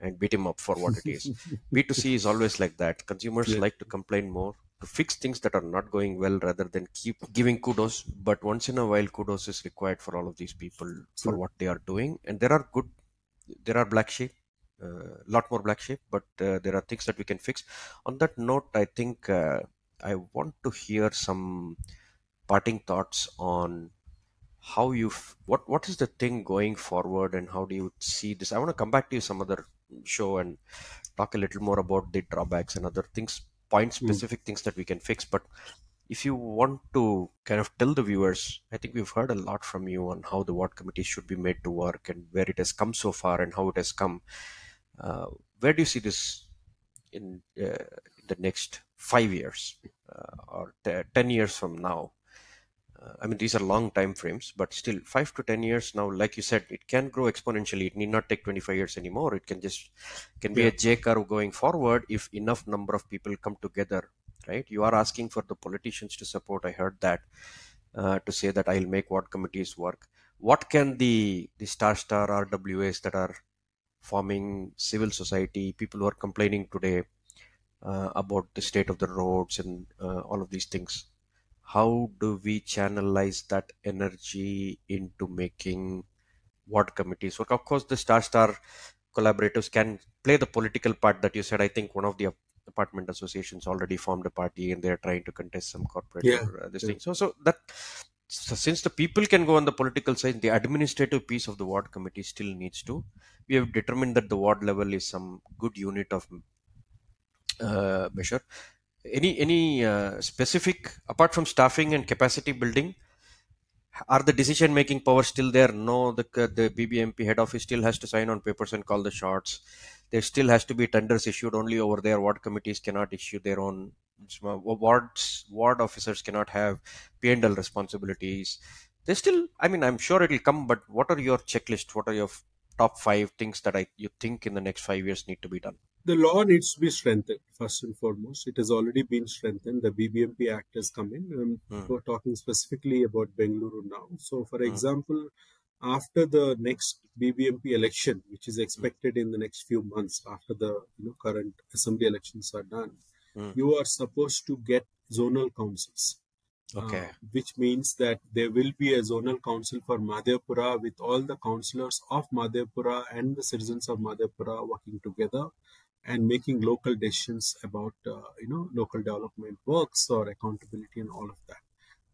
and beat him up for what it is. B two C is always like that. Consumers yeah. like to complain more, to fix things that are not going well rather than keep giving kudos. But once in a while, kudos is required for all of these people sure. for what they are doing. And there are good, there are black sheep, a uh, lot more black sheep, but uh, there are things that we can fix. On that note, I think uh, I want to hear some parting thoughts on how you, what, what is the thing going forward and how do you see this? I want to come back to you some other show and talk a little more about the drawbacks and other things, point specific mm. things that we can fix. But if you want to kind of tell the viewers, I think we've heard a lot from you on how the ward committee should be made to work and where it has come so far and how it has come. Uh, where do you see this in uh, the next five years uh, or t- ten years from now? I mean, these are long time frames, but still five to ten years now, like you said, it can grow exponentially. It need not take twenty-five years anymore. It can just can be yeah. a J curve going forward if enough number of people come together, right? You are asking for the politicians to support. I heard that uh, to say that I'll make ward committees work. What can the, the star star R W As that are forming civil society, people who are complaining today uh, about the state of the roads and uh, all of these things? How do we channelize that energy into making ward committees work? Of course, the star-star collaborators can play the political part that you said. I think one of the apartment associations already formed a party and they're trying to contest some corporate yeah. or, uh, this yeah. thing. So, so that so since the people can go on the political side, the administrative piece of the ward committee still needs to. We have determined that the ward level is some good unit of uh, measure. Any any uh, specific, apart from staffing and capacity building, are the decision-making powers still there? No, the the B B M P head office still has to sign on papers and call the shots. There still has to be tenders issued only over there. Ward committees cannot issue their own wards, ward officers cannot have P and L responsibilities. There's still, I mean, I'm sure it'll come, but what are your checklist? What are your top five things that I you think in the next five years need to be done? The law needs to be strengthened, first and foremost. It has already been strengthened. The B B M P Act has come in. Um, mm. We're talking specifically about Bengaluru now. So, for mm. example, after the next B B M P election, which is expected mm. in the next few months after the you know, current assembly elections are done, mm. you are supposed to get zonal councils. Okay. Uh, which means that there will be a zonal council for Madhyapura with all the councillors of Madhyapura and the citizens of Madhyapura working together and making local decisions about, uh, you know, local development works or accountability and all of that.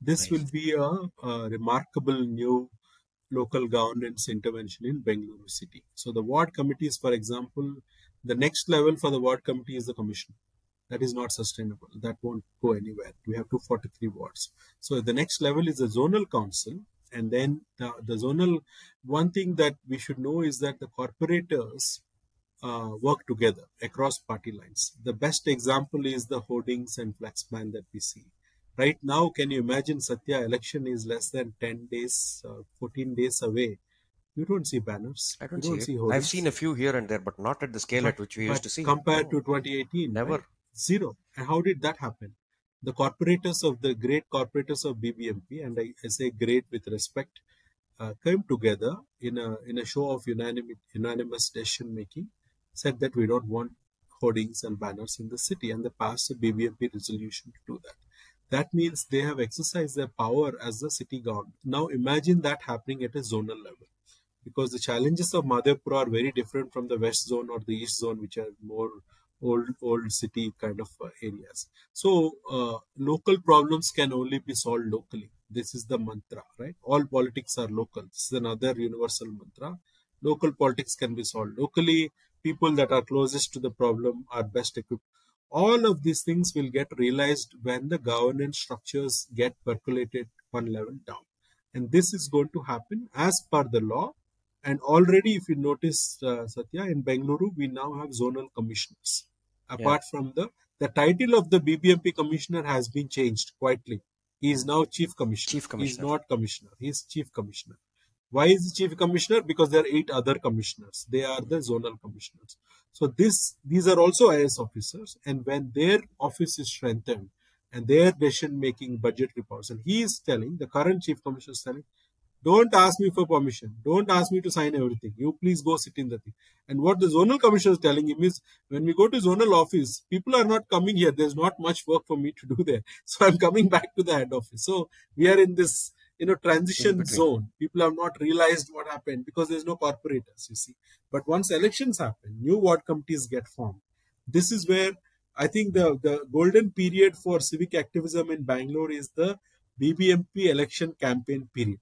This nice. will be a, a remarkable new local governance intervention in Bengaluru city. So the ward committees, for example, the next level for the ward committee is the commission. That is not sustainable. That won't go anywhere. We have two hundred forty-three wards. So the next level is the zonal council. And then the, the zonal, one thing that we should know is that the corporators uh, work together across party lines. The best example is the hoardings and flex plan that we see. Right now, can you imagine, Sathya, election is less than ten days, uh, fourteen days away. You don't see banners. I don't, don't see, see hoardings. I've seen a few here and there, but not at the scale but, at which we used to see. Compared no. to twenty eighteen. Never. Right? Zero. And how did that happen? The corporators of the great corporators of B B M P, and I, I say great with respect, uh, came together in a in a show of unanimous, unanimous decision making, said that we don't want hoardings and banners in the city, and they passed a B B M P resolution to do that. That means they have exercised their power as the city government. Now imagine that happening at a zonal level, because the challenges of Madhepur are very different from the west zone or the east zone, which are more old old city kind of areas. So uh, local problems can only be solved locally. This is the mantra, right? All politics are local. This is another universal mantra. Local politics can be solved locally. People that are closest to the problem are best equipped. All of these things will get realized when the governance structures get percolated one level down. And this is going to happen as per the law. And already, if you notice, uh, Satya, in Bengaluru, we now have zonal commissioners. Apart yeah. from the, the title of the B B M P commissioner has been changed quietly. He is now chief commissioner. Chief commissioner. He is not commissioner. He is chief commissioner. Why is he chief commissioner? Because there are eight other commissioners. They are the zonal commissioners. So this, these are also I A S officers. And when their office is strengthened and their decision-making budgetary powers, and he is telling, the current chief commissioner is telling, don't ask me for permission. Don't ask me to sign everything. You please go sit in the thing. And what the zonal commissioner is telling him is, when we go to zonal office, people are not coming here. There's not much work for me to do there. So I'm coming back to the head office. So we are in this, you know, transition zone. People have not realized what happened because there's no corporators, you see. But once elections happen, new ward committees get formed. This is where I think the, the golden period for civic activism in Bangalore is the B B M P election campaign period.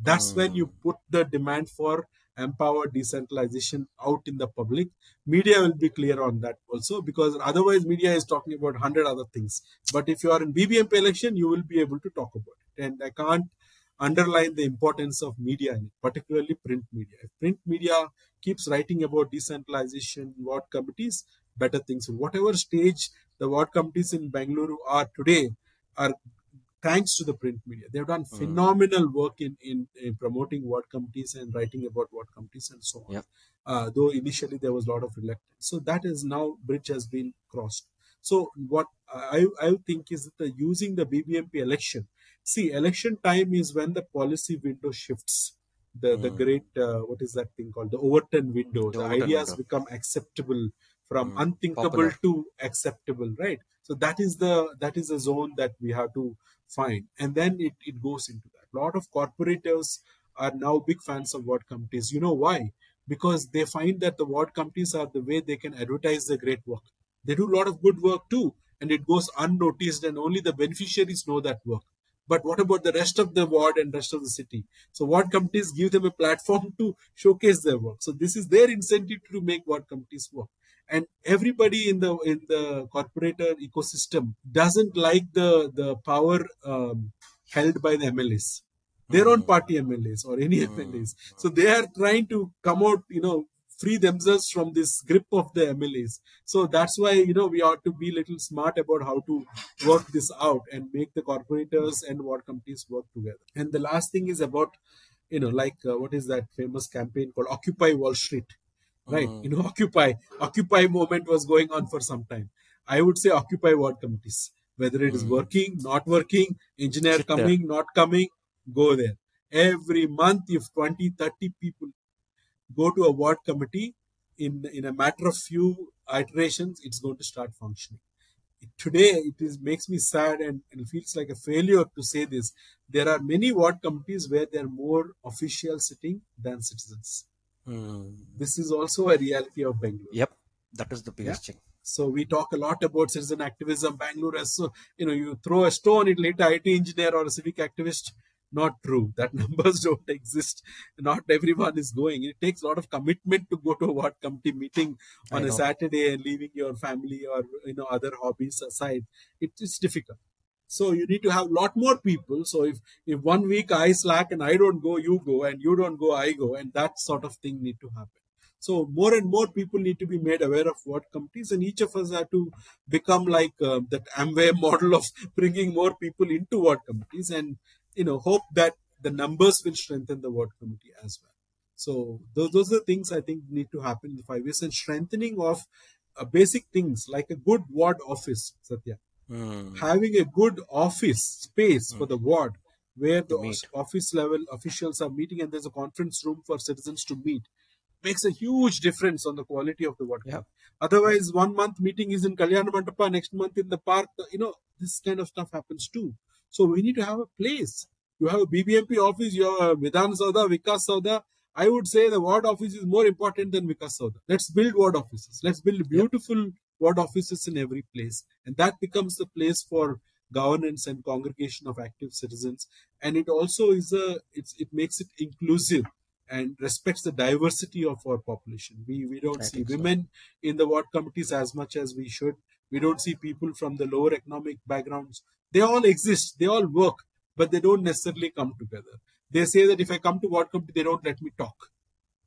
That's mm. when you put the demand for empowered decentralization out in the public. Media will be clear on that also, because otherwise media is talking about one hundred other things. But if you are in B B M P election, you will be able to talk about it. And I can't underline the importance of media, particularly print media. If print media keeps writing about decentralization, ward committees, better things. Whatever stage the ward committees in Bengaluru are today are thanks to the print media. They've done phenomenal work in, in, in promoting ward committees and writing about ward committees and so on. Yeah. Uh, though initially there was a lot of reluctance. So that is now, bridge has been crossed. So what I, I think is that the, using the B B M P election. See, election time is when the policy window shifts. The, mm. the great, uh, what is that thing called? The Overton window. The, the Overton ideas window. become acceptable from mm. unthinkable Popular. to acceptable, right? So that is the that is the zone that we have to find. And then it, it goes into that. A lot of corporators are now big fans of ward committees. You know why? Because they find that the ward committees are the way they can advertise the great work. They do a lot of good work too, and it goes unnoticed and only the beneficiaries know that work. But what about the rest of the ward and rest of the city? So ward committees give them a platform to showcase their work. So this is their incentive to make ward committees work. And everybody in the in the corporator ecosystem doesn't like the, the power um, held by the M L As, their own party M L As or any M L As. So they are trying to come out, you know, free themselves from this grip of the M L As. So that's why, you know, we ought to be a little smart about how to work this out and make the corporators and what companies work together. And the last thing is about, you know, like uh, what is that famous campaign called Occupy Wall Street, right? Uh-huh. You know, Occupy, Occupy movement was going on for some time. I would say Occupy ward committees, whether it is uh-huh. working, not working, engineer Sit coming, there. not coming, go there. Every month, if twenty, thirty people go to a ward committee, in, in a matter of few iterations, it's going to start functioning. Today, it is makes me sad and, and feels like a failure to say this. There are many ward committees where there are more officials sitting than citizens. Mm. This is also a reality of Bengaluru. Yep, that is the biggest yeah? thing. So we talk a lot about citizen activism. Bengaluru, so you know, you throw a stone, it'll hit an I T engineer or a civic activist. Not true. That numbers don't exist. Not everyone is going. It takes a lot of commitment to go to a ward committee meeting on a Saturday and leaving your family or, you know, other hobbies aside. It, it's difficult. So you need to have a lot more people. So if, if one week I slack and I don't go, you go, and you don't go, I go, and that sort of thing need to happen. So more and more people need to be made aware of ward committees, and each of us have to become like uh, that Amway model of bringing more people into ward committees and, you know, hope that the numbers will strengthen the ward committee as well. So those, those are the things I think need to happen in five years, and strengthening of uh, basic things like a good ward office, Sathya. Mm. Having a good office space mm. for the ward where the os- office level officials are meeting and there's a conference room for citizens to meet makes a huge difference on the quality of the ward committee. Yeah. Otherwise, one month meeting is in Kalyana Mandapa, next month in the park. You know, this kind of stuff happens too. So we need to have a place. You have a B B M P office, you have a Vidan Saudha, Vikas Saudha. I would say the ward office is more important than Vikas Saudha. Let's build ward offices. Let's build beautiful yep. ward offices in every place. And that becomes the place for governance and congregation of active citizens. And it also is a, it's, it makes it inclusive and respects the diversity of our population. We, we don't I see women so. in the ward committees as much as we should. We don't see people from the lower economic backgrounds. They all exist, they all work, but they don't necessarily come together. They say that if I come to ward committee, they don't let me talk.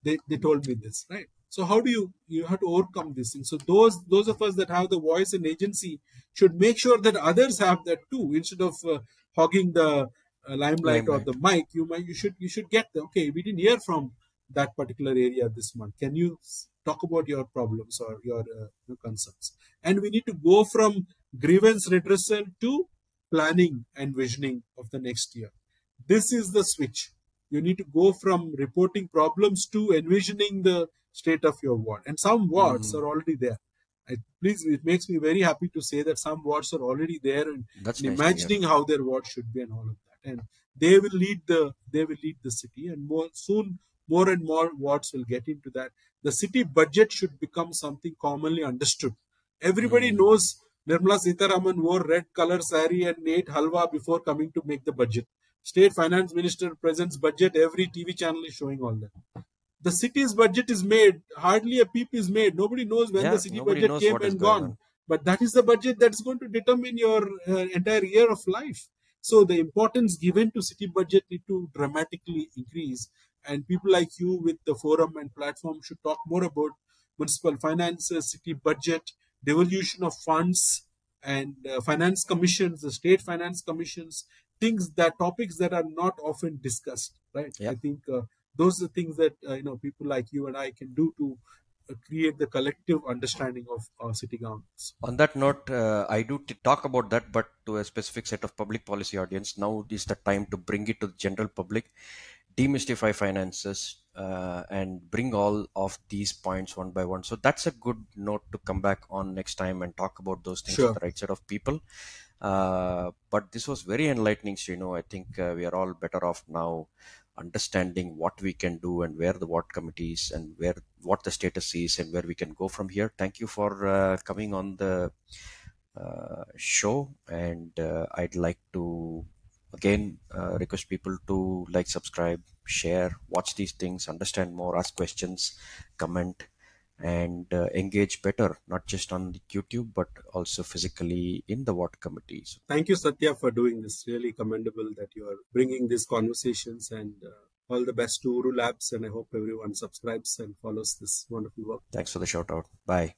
They they told me this, right? So how do you, you have to overcome this thing? So those those of us that have the voice and agency should make sure that others have that too. Instead of uh, hogging the uh, limelight or the mic, you might you should you should get the, okay, we didn't hear from that particular area this month. Can you talk about your problems or your, uh, your concerns? And we need to go from grievance redressal to planning and visioning of the next year. This is the switch. You need to go from reporting problems to envisioning the state of your ward. And some wards mm-hmm. are already there. I, please, it makes me very happy to say that some wards are already there and, and imagining nice how their ward should be and all of that. And they will lead the they will lead the city. And more soon, more and more wards will get into that. The city budget should become something commonly understood. Everybody mm-hmm. knows. Nirmala Sitaraman wore red color sari and ate halwa before coming to make the budget. State finance minister presents budget. Every T V channel is showing all that. The city's budget is made. Hardly a peep is made. Nobody knows when yeah, the city budget came and gone. On. But that is the budget that's going to determine your uh, entire year of life. So the importance given to city budget need to dramatically increase. And people like you with the forum and platform should talk more about municipal finances, city budget, devolution of funds and uh, finance commissions, the state finance commissions, things that topics that are not often discussed, right? Yep. I think uh, those are the things that, uh, you know, people like you and I can do to uh, create the collective understanding of uh, city governments. On that note, uh, I do t- talk about that, but to a specific set of public policy audience. Now is the time to bring it to the general public, demystify finances, Uh, and bring all of these points one by one. So that's a good note to come back on next time and talk about those things sure. with the right set of people. Uh, but this was very enlightening, Srinu. I think uh, we are all better off now understanding what we can do and where the ward committees and where what the status is and where we can go from here. Thank you for uh, coming on the uh, show, and uh, I'd like to again uh, request people to like, subscribe, share, watch these things, understand more, ask questions, comment, and uh, engage better, not just on the YouTube, but also physically in the ward committees. Thank you, Sathya, for doing this. Really commendable that you are bringing these conversations and uh, all the best to Uru Labs, and I hope everyone subscribes and follows this wonderful work. Thanks for the shout out. Bye.